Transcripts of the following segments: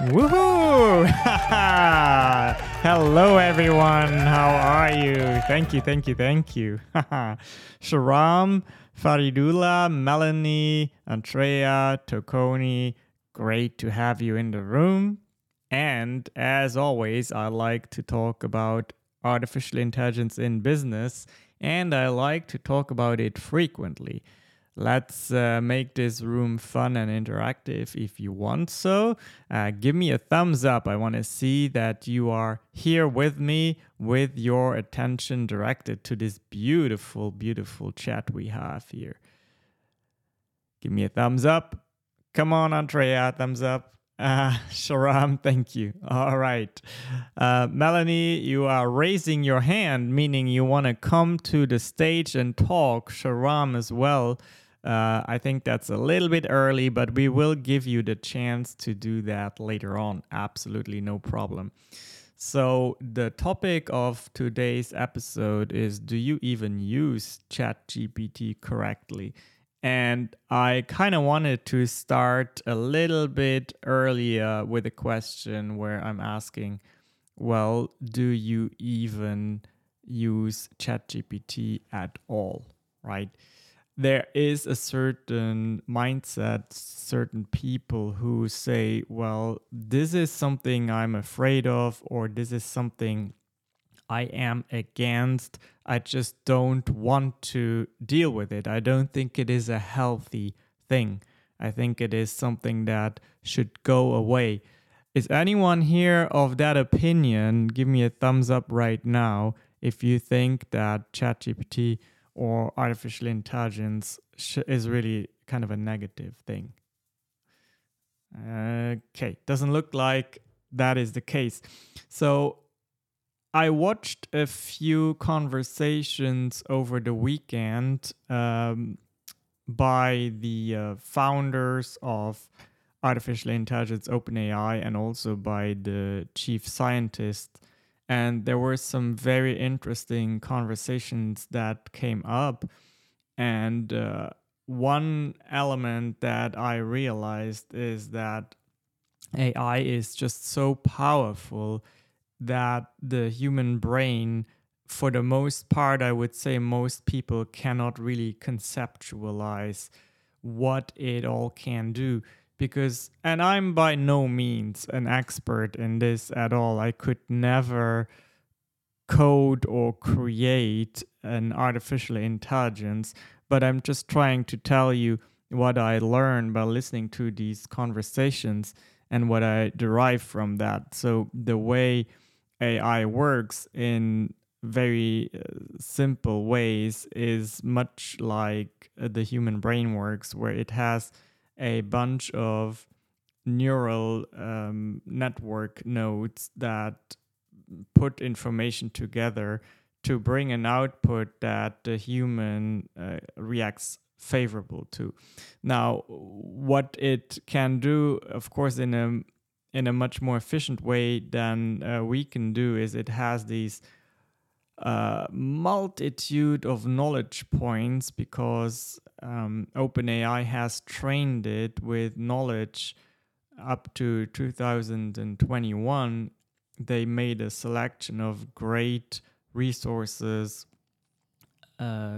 Woohoo! Hello, everyone. How are you? Thank you. Sharam, Faridullah, Melanie, Andrea, Tokoni. Great to have you in the room. And as always, I like to talk about artificial intelligence in business, and I like to talk about it frequently. Let's make this room fun and interactive if you want so. Give me a thumbs up. I want to see that you are here with me with your attention directed to this beautiful, beautiful chat we have here. Give me a thumbs up. Come on, Andrea, thumbs up. Sharam, thank you. All right. Melanie, you are raising your hand, meaning you want to come to the stage and talk. Sharam as well. I think that's a little bit early, but we will give you the chance to do that later on. Absolutely no problem. So the topic of today's episode is, do you even use ChatGPT correctly? And I kind of wanted to start a little bit earlier with a question where I'm asking, well, do you even use ChatGPT at all, right? There is a certain mindset, certain people who say, well, this is something I'm afraid of, or this is something I am against. I just don't want to deal with it. I don't think it is a healthy thing. I think it is something that should go away. Is anyone here of that opinion? Give me a thumbs up right now if you think that ChatGPT or artificial intelligence is really kind of a negative thing. Okay, doesn't look like that is the case. So I watched a few conversations over the weekend by the founders of artificial intelligence, OpenAI, and also by the chief scientist. And there were some very interesting conversations that came up. And one element that I realized is that AI is just so powerful that the human brain, for the most part, I would say most people cannot really conceptualize what it all can do. Because, and I'm by no means an expert in this at all. I could never code or create an artificial intelligence, but I'm just trying to tell you what I learned by listening to these conversations and what I derive from that. So the way AI works in very simple ways is much like the human brain works, where it has a bunch of neural network nodes that put information together to bring an output that the human reacts favorable to. Now, what it can do, of course, in a much more efficient way than we can do, is it has these multitude of knowledge points, because OpenAI has trained it with knowledge up to 2021. They made a selection of great resources,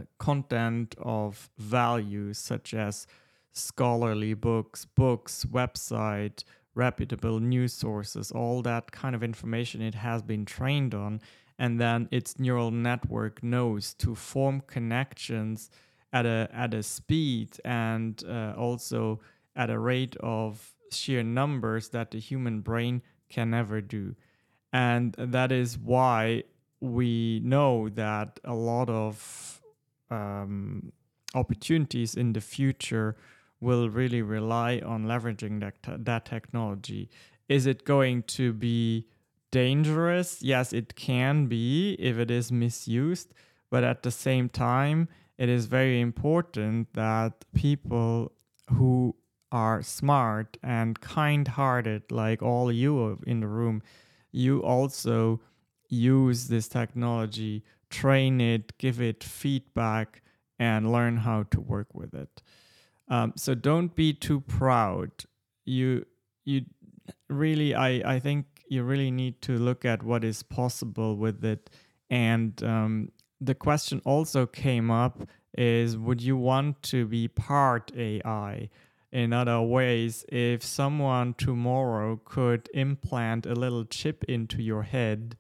content of value, such as scholarly books, website, reputable news sources, all that kind of information it has been trained on. And then its neural network knows to form connections at a speed and also at a rate of sheer numbers that the human brain can never do. And that is why we know that a lot of opportunities in the future will really rely on leveraging that technology. Is it going to be dangerous? Yes, it can be if it is misused, but at the same time, it is very important that people who are smart and kind-hearted, like all you in the room, you also use this technology, train it, give it feedback, and learn how to work with it. So don't be too proud. You really, I think you really need to look at what is possible with it. And the question also came up is, would you want to be part AI? In other ways, if someone tomorrow could implant a little chip into your head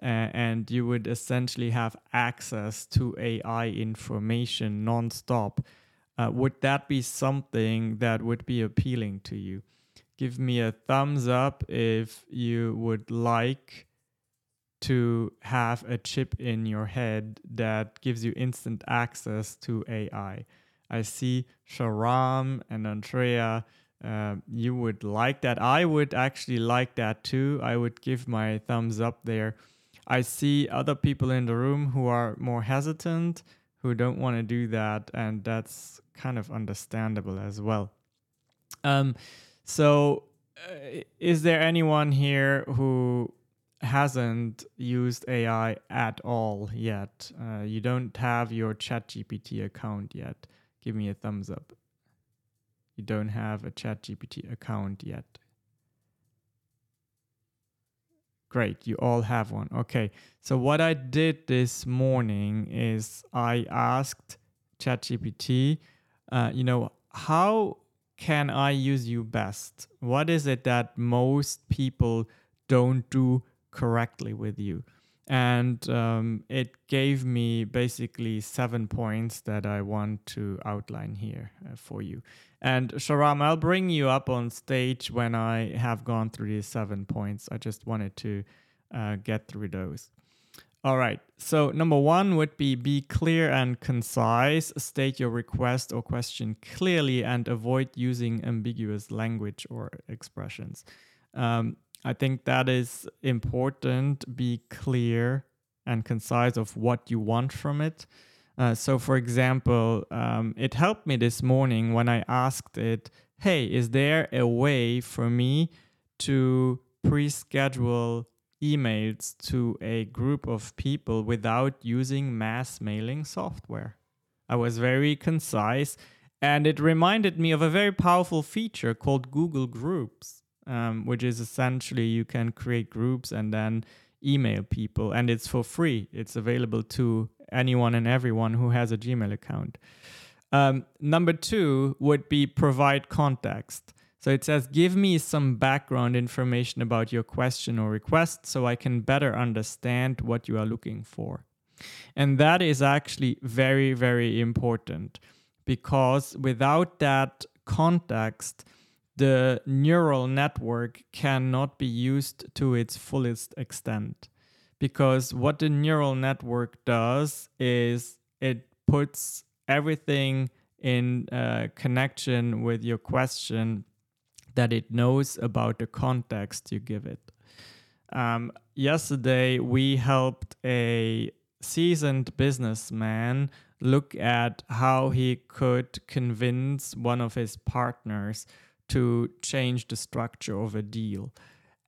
and you would essentially have access to AI information nonstop, would that be something that would be appealing to you? Give me a thumbs up if you would like to have a chip in your head that gives you instant access to AI. I see Sharam and Andrea, you would like that. I would actually like that too. I would give my thumbs up there. I see other people in the room who are more hesitant, who don't want to do that, and that's kind of understandable as well. Is there anyone here who hasn't used AI at all yet? You don't have your ChatGPT account yet. Give me a thumbs up. You don't have a ChatGPT account yet. Great, you all have one. Okay, so what I did this morning is I asked ChatGPT, how can I use you best? What is it that most people don't do correctly with you? And it gave me basically 7 points that I want to outline here for you. And Sharam, I'll bring you up on stage when I have gone through these 7 points. I just wanted to get through those. All right. So number one would be clear and concise. State your request or question clearly and avoid using ambiguous language or expressions. I think that is important. Be clear and concise of what you want from it. So, for example, it helped me this morning when I asked it, hey, is there a way for me to pre-schedule emails to a group of people without using mass mailing software? I was very concise, and it reminded me of a very powerful feature called Google Groups. Which is essentially you can create groups and then email people, and it's for free. It's available to anyone and everyone who has a Gmail account. Number two would be provide context. So it says, give me some background information about your question or request so I can better understand what you are looking for. And that is actually very, very important, because without that context, the neural network cannot be used to its fullest extent, because what the neural network does is it puts everything in connection with your question that it knows about the context you give it. Yesterday, we helped a seasoned businessman look at how he could convince one of his partners to change the structure of a deal.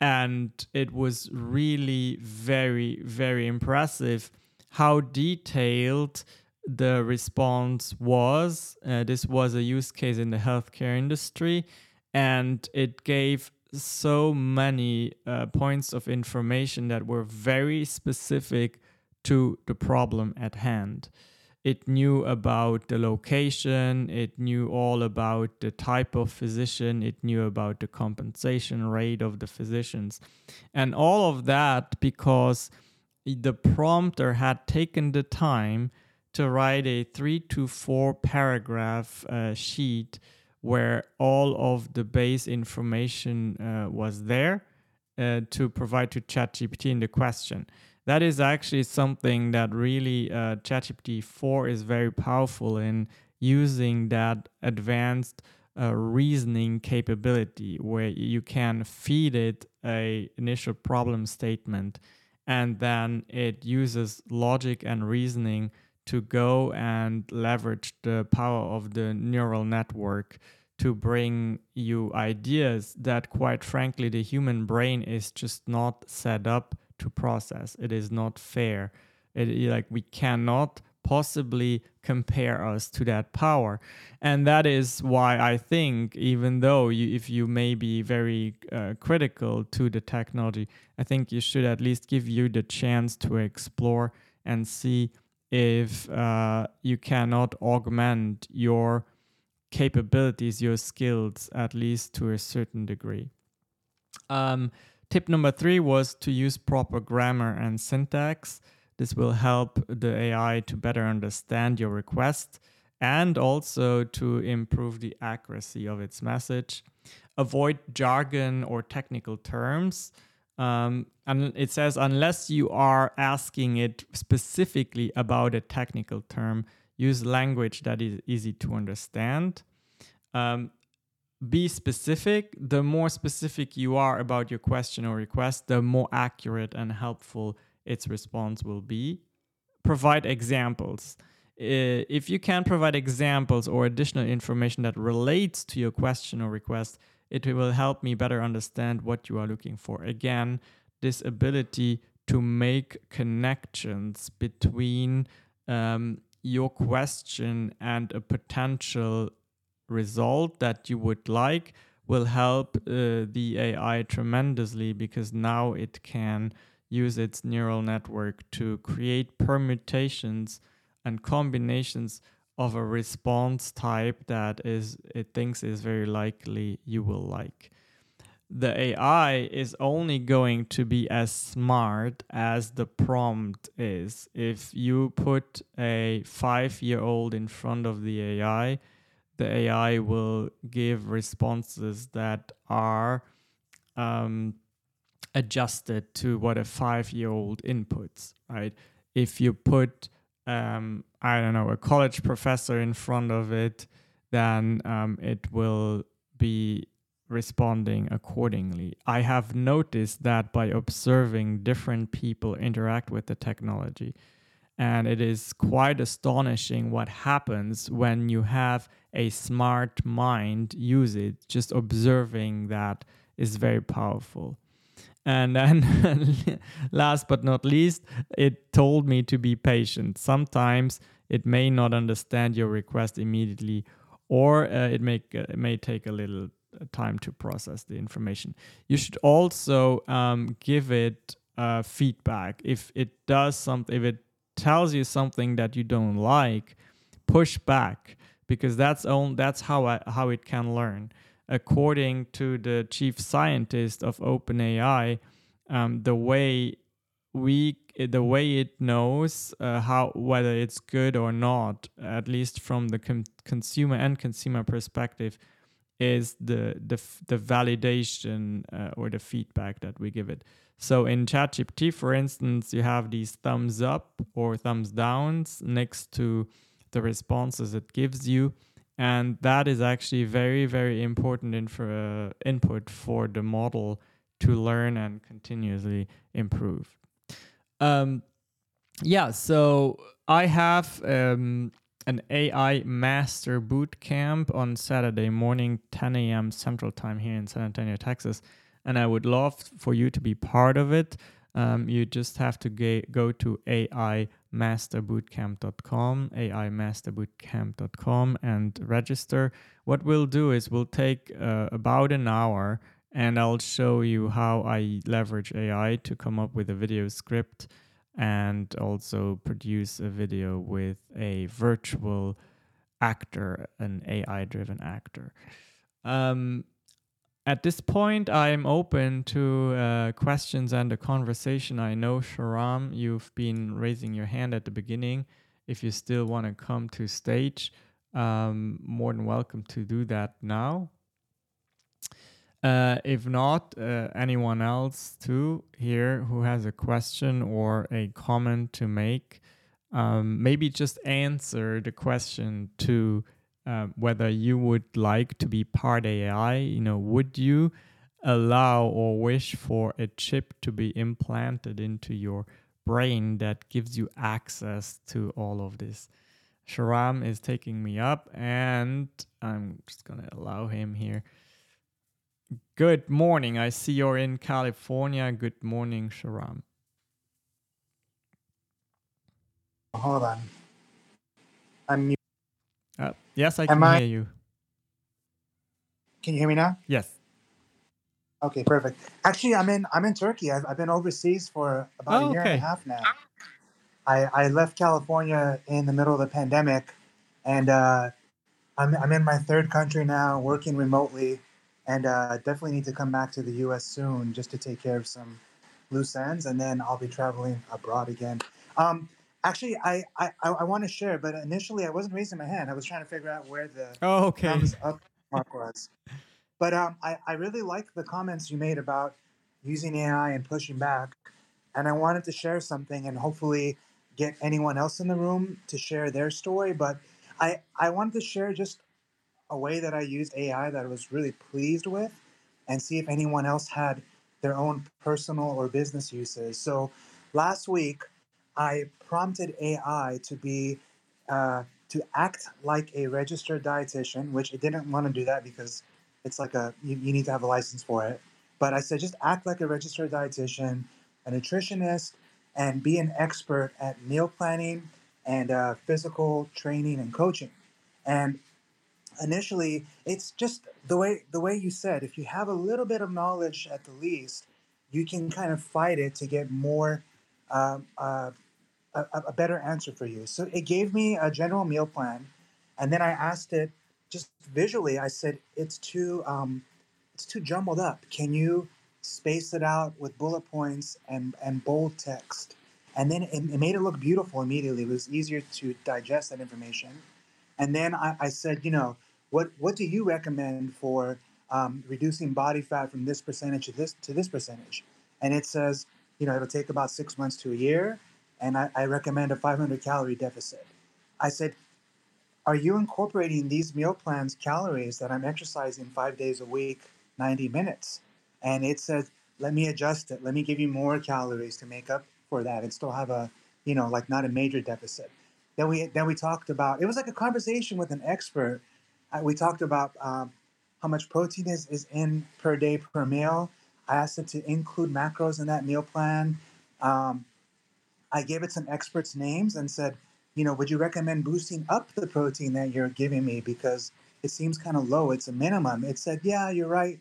And it was really very, very impressive how detailed the response was. This was a use case in the healthcare industry, and it gave so many points of information that were very specific to the problem at hand. It knew about the location, it knew all about the type of physician, it knew about the compensation rate of the physicians. And all of that because the prompter had taken the time to write a 3 to 4 paragraph sheet where all of the base information was there to provide to ChatGPT in the question. That is actually something that really ChatGPT 4 is very powerful in, using that advanced reasoning capability where you can feed it a initial problem statement, and then it uses logic and reasoning to go and leverage the power of the neural network to bring you ideas that, quite frankly, the human brain is just not set up to process. It is not fair. We cannot possibly compare us to that power. And that is why I think, even though if you may be very critical to the technology, I think you should at least give you the chance to explore and see if you cannot augment your capabilities, your skills, at least to a certain degree. Tip number 3 was to use proper grammar and syntax. This will help the AI to better understand your request and also to improve the accuracy of its message. Avoid jargon or technical terms. And it says, unless you are asking it specifically about a technical term, use language that is easy to understand. Be specific. The more specific you are about your question or request, the more accurate and helpful its response will be. Provide examples. If you can provide examples or additional information that relates to your question or request, it will help me better understand what you are looking for. Again, this ability to make connections between your question and a potential result that you would like will help the AI tremendously, because now it can use its neural network to create permutations and combinations of a response type that is it thinks is very likely you will like. The AI is only going to be as smart as the prompt is. If you put a 5-year-old in front of the AI will give responses that are adjusted to what a 5-year-old inputs, right? If you put, I don't know, a college professor in front of it, then it will be responding accordingly. I have noticed that by observing different people interact with the technology. And it is quite astonishing what happens when you have a smart mind use it. Just observing that is very powerful. And then last but not least, it told me to be patient. Sometimes it may not understand your request immediately, or it may take a little time to process the information. You should also give it feedback. If it does something, if it tells you something that you don't like, push back, because that's how it can learn. According to the chief scientist of OpenAI, the way it knows whether it's good or not, at least from the consumer perspective, is the validation or the feedback that we give it. So in ChatGPT, for instance, you have these thumbs up or thumbs downs next to the responses it gives you. And that is actually very, very important input for the model to learn and continuously improve. So I have an AI Master Bootcamp on Saturday morning, 10 a.m. Central Time here in San Antonio, Texas. And I would love for you to be part of it. You just have to go to AIMasterBootCamp.com and register. What we'll do is we'll take about an hour, and I'll show you how I leverage AI to come up with a video script and also produce a video with a virtual actor, an AI-driven actor. At this point, I'm open to questions and a conversation. I know, Sharam, you've been raising your hand at the beginning. If you still want to come to stage, more than welcome to do that now. If not, anyone else too here who has a question or a comment to make, maybe just answer the question to whether you would like to be part AI. You know, would you allow or wish for a chip to be implanted into your brain that gives you access to all of this? Sharam is taking me up, and I'm just going to allow him here. Good morning. I see you're in California. Good morning, Sharam. Hold on. I'm mute. Yes, I can hear you. Can you hear me now? Yes. Okay, perfect. Actually, I'm in Turkey. I've been overseas for about a year and a half now. I left California in the middle of the pandemic, and I'm in my third country now, working remotely, and definitely need to come back to the U.S. soon just to take care of some loose ends, and then I'll be traveling abroad again. Actually, I want to share, but initially I wasn't raising my hand. I was trying to figure out where the thumbs up mark was. But I really like the comments you made about using AI and pushing back, and I wanted to share something and hopefully get anyone else in the room to share their story. But I wanted to share just a way that I used AI that I was really pleased with and see if anyone else had their own personal or business uses. So last week, I prompted AI to be to act like a registered dietitian, which it didn't want to do that because it's like you need to have a license for it. But I said, just act like a registered dietitian, a nutritionist, and be an expert at meal planning and physical training and coaching. And initially, it's just the way you said, if you have a little bit of knowledge at the least, you can kind of fight it to get more a better answer for you. So it gave me a general meal plan, and then I asked it just visually. I said, it's too jumbled up. Can you space it out with bullet points and bold text? And then it made it look beautiful immediately. It was easier to digest that information. And then I said, what do you recommend for reducing body fat from this percentage to this percentage? And it says, it'll take about 6 months to a year, and I recommend a 500-calorie deficit. I said, are you incorporating these meal plans calories that I'm exercising 5 days a week, 90 minutes? And it said, let me adjust it. Let me give you more calories to make up for that and still have a, not a major deficit. Then we talked about, it was like a conversation with an expert. We talked about how much protein is in per day per meal. I asked it to include macros in that meal plan. I gave it some experts' names and said, would you recommend boosting up the protein that you're giving me? Because it seems kind of low. It's a minimum. It said, yeah, you're right.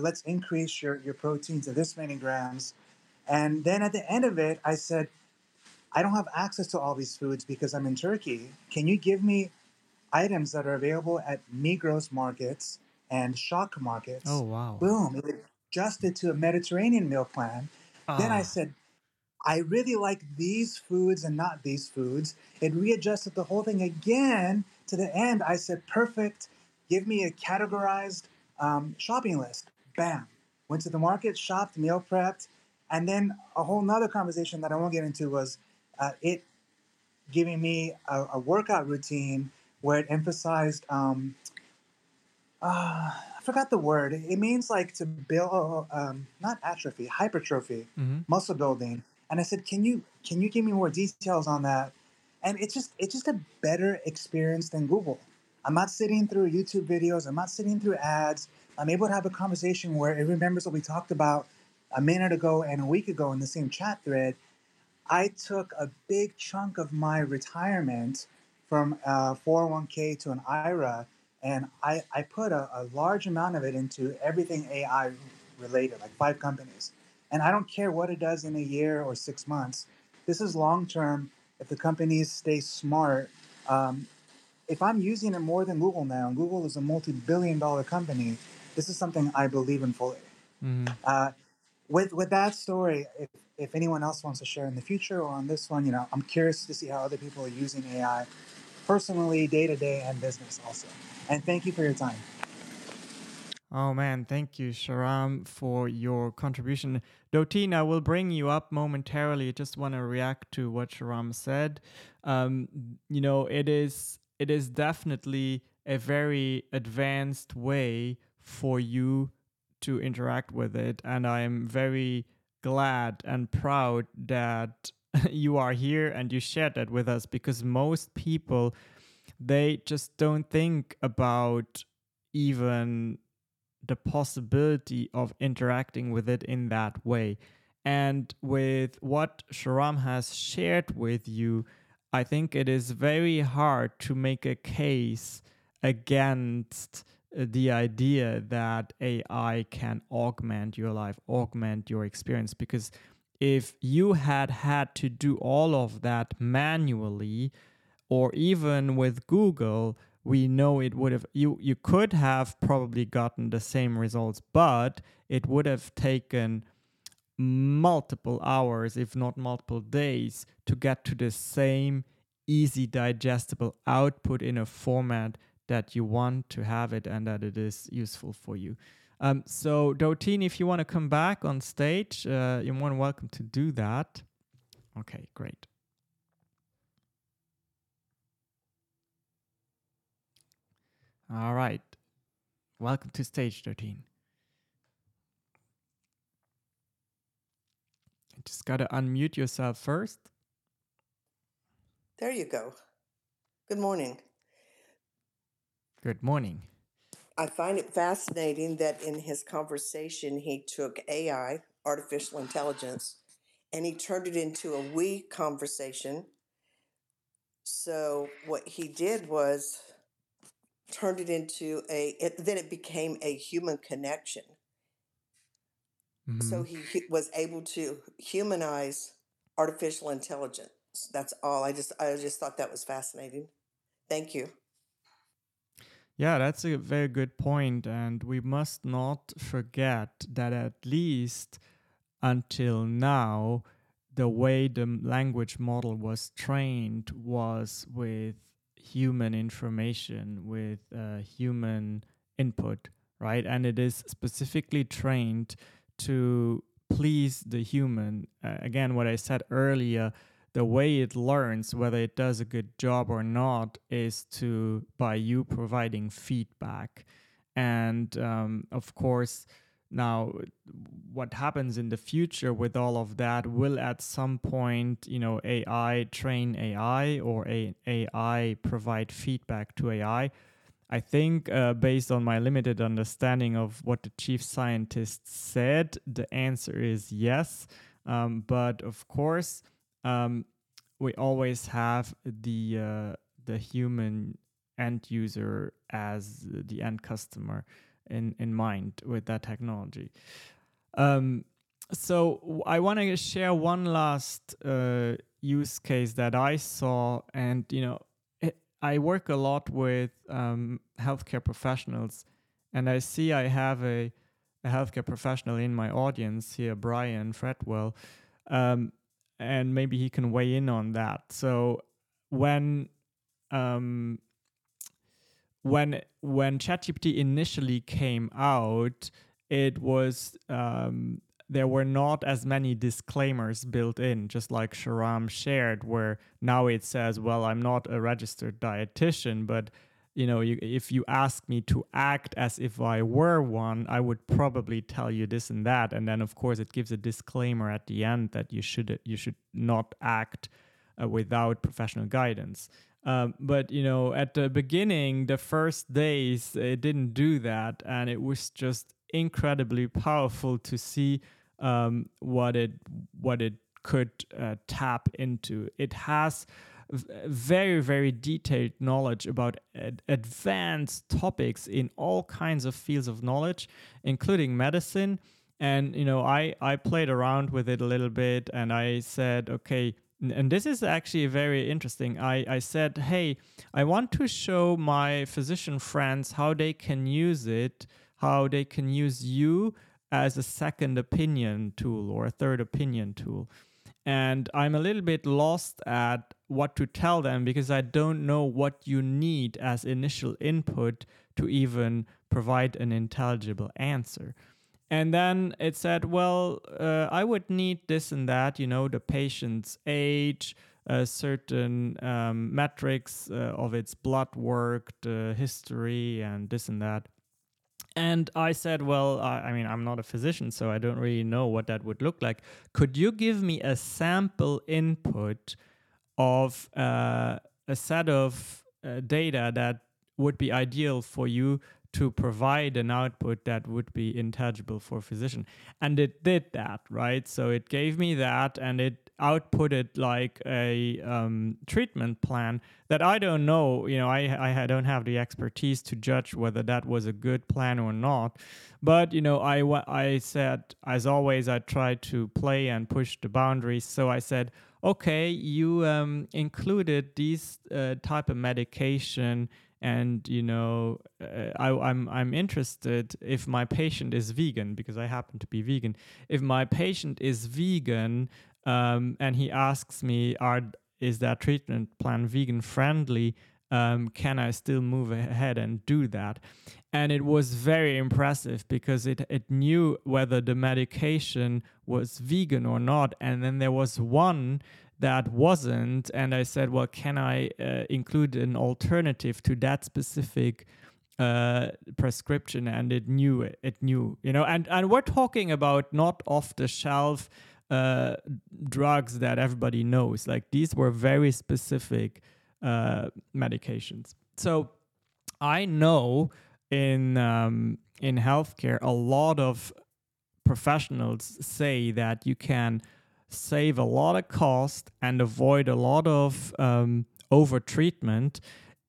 Let's increase your protein to this many grams. And then at the end of it, I said, I don't have access to all these foods because I'm in Turkey. Can you give me items that are available at Migros markets and Şok markets? Oh, wow. Boom. It adjusted to a Mediterranean meal plan. Then I said, I really like these foods and not these foods. It readjusted the whole thing again. To the end, I said, perfect. Give me a categorized shopping list. Bam. Went to the market, shopped, meal prepped. And then a whole nother conversation that I won't get into was it giving me a workout routine where it emphasized, I forgot the word. It means like to build, not atrophy, hypertrophy, muscle building. And I said, can you give me more details on that? And it's just a better experience than Google. I'm not sitting through YouTube videos. I'm not sitting through ads. I'm able to have a conversation where it remembers what we talked about a minute ago and a week ago in the same chat thread. I took a big chunk of my retirement from 401k to an IRA, and I put a large amount of it into everything AI related, like 5 companies. And I don't care what it does in a year or 6 months. This is long-term. If the companies stay smart, if I'm using it more than Google now, and Google is a multi-billion-dollar company, this is something I believe in fully. Mm-hmm. With that story, if anyone else wants to share in the future or on this one, I'm curious to see how other people are using AI personally, day-to-day, and business also. And thank you for your time. Oh, man. Thank you, Sharam, for your contribution. Dotin, I will bring you up momentarily. I just want to react to what Sharam said. It is definitely a very advanced way for you to interact with it. And I am very glad and proud that you are here and you shared that with us, because most people, they just don't think about even the possibility of interacting with it in that way. And with what Sharam has shared with you, I think it is very hard to make a case against the idea that AI can augment your life, augment your experience. Because if you had to do all of that manually, or even with Google, we know it would have, you could have probably gotten the same results, but it would have taken multiple hours, if not multiple days, to get to the same easy digestible output in a format that you want to have it and that it is useful for you. So Dotin, if you want to come back on stage, you're more than welcome to do that. Okay, great. All right. Welcome to stage, Dotin. Just got to unmute yourself first. There you go. Good morning. Good morning. I find it fascinating that in his conversation, he took AI, artificial intelligence, and he turned it into a we conversation. So what he did was turned it into then it became a human connection. Mm-hmm. So he was able to humanize artificial intelligence. That's all. I just thought that was fascinating. Thank you. Yeah, that's a very good point. And we must not forget that at least until now, the way the language model was trained was with human information, with human input, right? And it is specifically trained to please the human. Again, what I said earlier, the way it learns whether it does a good job or not is by you providing feedback. And of course, now what happens in the future with all of that will at some point, AI train AI or AI provide feedback to AI. I think based on my limited understanding of what the chief scientist said, the answer is yes. But of course, we always have the human end user as the end customer in mind with that technology. So I want to share one last use case that I saw, and I work a lot with healthcare professionals, and I see I have a healthcare professional in my audience here, Brian Fredwell, and maybe he can weigh in on that. So when ChatGPT initially came out, it was there were not as many disclaimers built in, just like Sharam shared, where now it says, well, I'm not a registered dietitian, but if you ask me to act as if I were one, I would probably tell you this and that. And then, of course, it gives a disclaimer at the end that you should not act without professional guidance. But, at the beginning, the first days, it didn't do that. And it was just incredibly powerful to see what it could tap into. It has very, very detailed knowledge about advanced topics in all kinds of fields of knowledge, including medicine. And I played around with it a little bit, and I said, okay, and this is actually very interesting. I said, hey, I want to show my physician friends how they can use it, how they can use you as a second opinion tool or a third opinion tool. And I'm a little bit lost at what to tell them because I don't know what you need as initial input to even provide an intelligible answer. And then it said, well, I would need this and that, the patient's age, certain metrics of its blood work, the history, and this and that. And I said, well, I'm not a physician, so I don't really know what that would look like. Could you give me a sample input of a set of data that would be ideal for you to provide an output that would be intelligible for a physician. And it did that, right? So it gave me that, and it outputted like a treatment plan that I don't know, you know, I don't have the expertise to judge whether that was a good plan or not. But, you know, I said, as always, I try to play and push the boundaries. So I said, okay, you included these type of medication, and you know, I'm interested if my patient is vegan, because I happen to be vegan. If my patient is vegan and he asks me, is that treatment plan vegan friendly? Can I still move ahead and do that? And it was very impressive because it knew whether the medication was vegan or not. And then there was one that wasn't. And I said, well, can I include an alternative to that specific prescription? And it knew, you know, and we're talking about not off the shelf drugs that everybody knows. Like, these were very specific medications. So I know in healthcare, a lot of professionals say that you can save a lot of cost and avoid a lot of overtreatment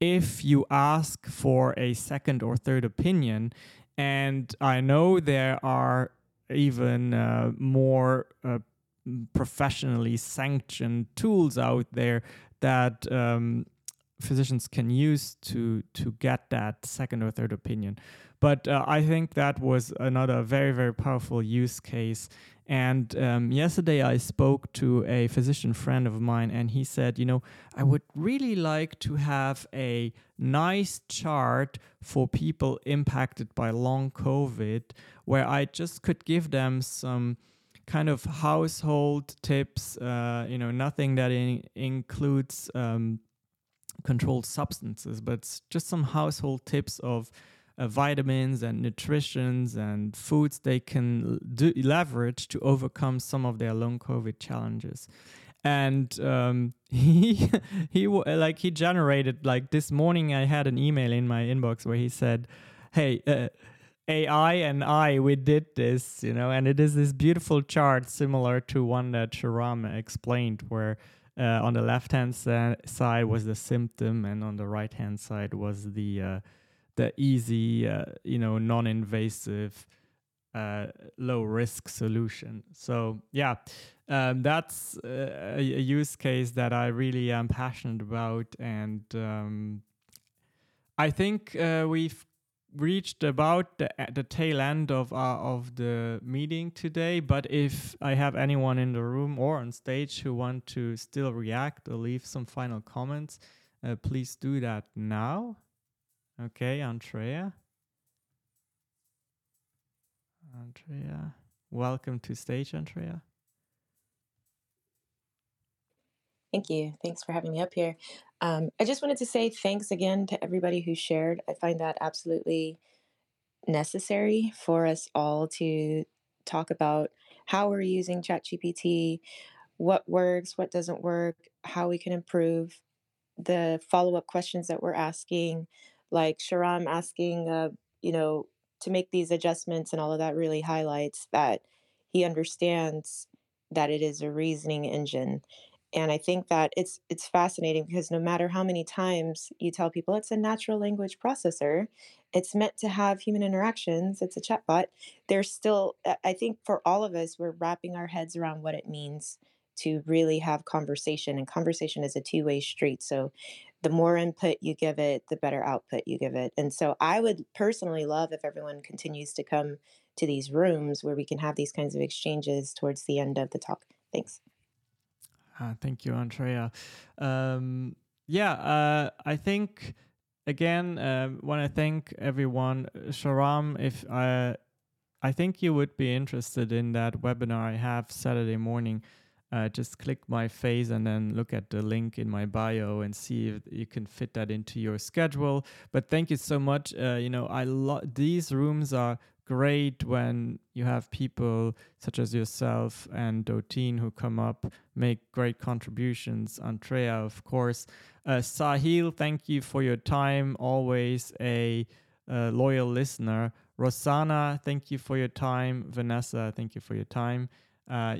if you ask for a second or third opinion. And I know there are even more professionally sanctioned tools out there that physicians can use to get that second or third opinion. But I think that was another very, very powerful use case. And yesterday I spoke to a physician friend of mine, and he said, you know, I would really like to have a nice chart for people impacted by long COVID, where I just could give them some kind of household tips, you know, nothing that includes controlled substances, but just some household tips of vitamins and nutritions and foods they can leverage to overcome some of their long COVID challenges. And he generated, like, this morning I had an email in my inbox where he said, hey, AI and I, we did this, you know, and it is this beautiful chart similar to one that Sharama explained, where on the left-hand side was the symptom, and on the right-hand side was the easy, you know, non-invasive, low-risk solution. So yeah, that's a use case that I really am passionate about, and I think we've reached about the tail end of the meeting today. But if I have anyone in the room or on stage who want to still react or leave some final comments, please do that now. Okay, Andrea, welcome to stage, Andrea. Thank you. Thanks for having me up here. I just wanted to say thanks again to everybody who shared. I find that absolutely necessary for us all to talk about how we're using ChatGPT, what works, what doesn't work, how we can improve, the follow-up questions that we're asking, like Sharam asking, you know, to make these adjustments, and all of that really highlights that he understands that it is a reasoning engine. And I think that it's fascinating, because no matter how many times you tell people it's a natural language processor, it's meant to have human interactions, it's a chatbot, there's still, I think for all of us, we're wrapping our heads around what it means to really have conversation. And conversation is a two-way street. So the more input you give it, the better output you give it. And so I would personally love if everyone continues to come to these rooms where we can have these kinds of exchanges towards the end of the talk. Thanks. Thank you, Andrea. I think, again, want to thank everyone. Sharam, if I think you would be interested in that webinar I have Saturday morning, just click my face and then look at the link in my bio and see if you can fit that into your schedule. But thank you so much. You know, these rooms are great when you have people such as yourself and Dotine who come up, make great contributions. Andrea, of course. Sahil, thank you for your time. Always a loyal listener. Rosanna, thank you for your time. Vanessa, thank you for your time.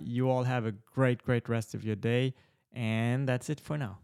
You all have a great, great rest of your day. And that's it for now.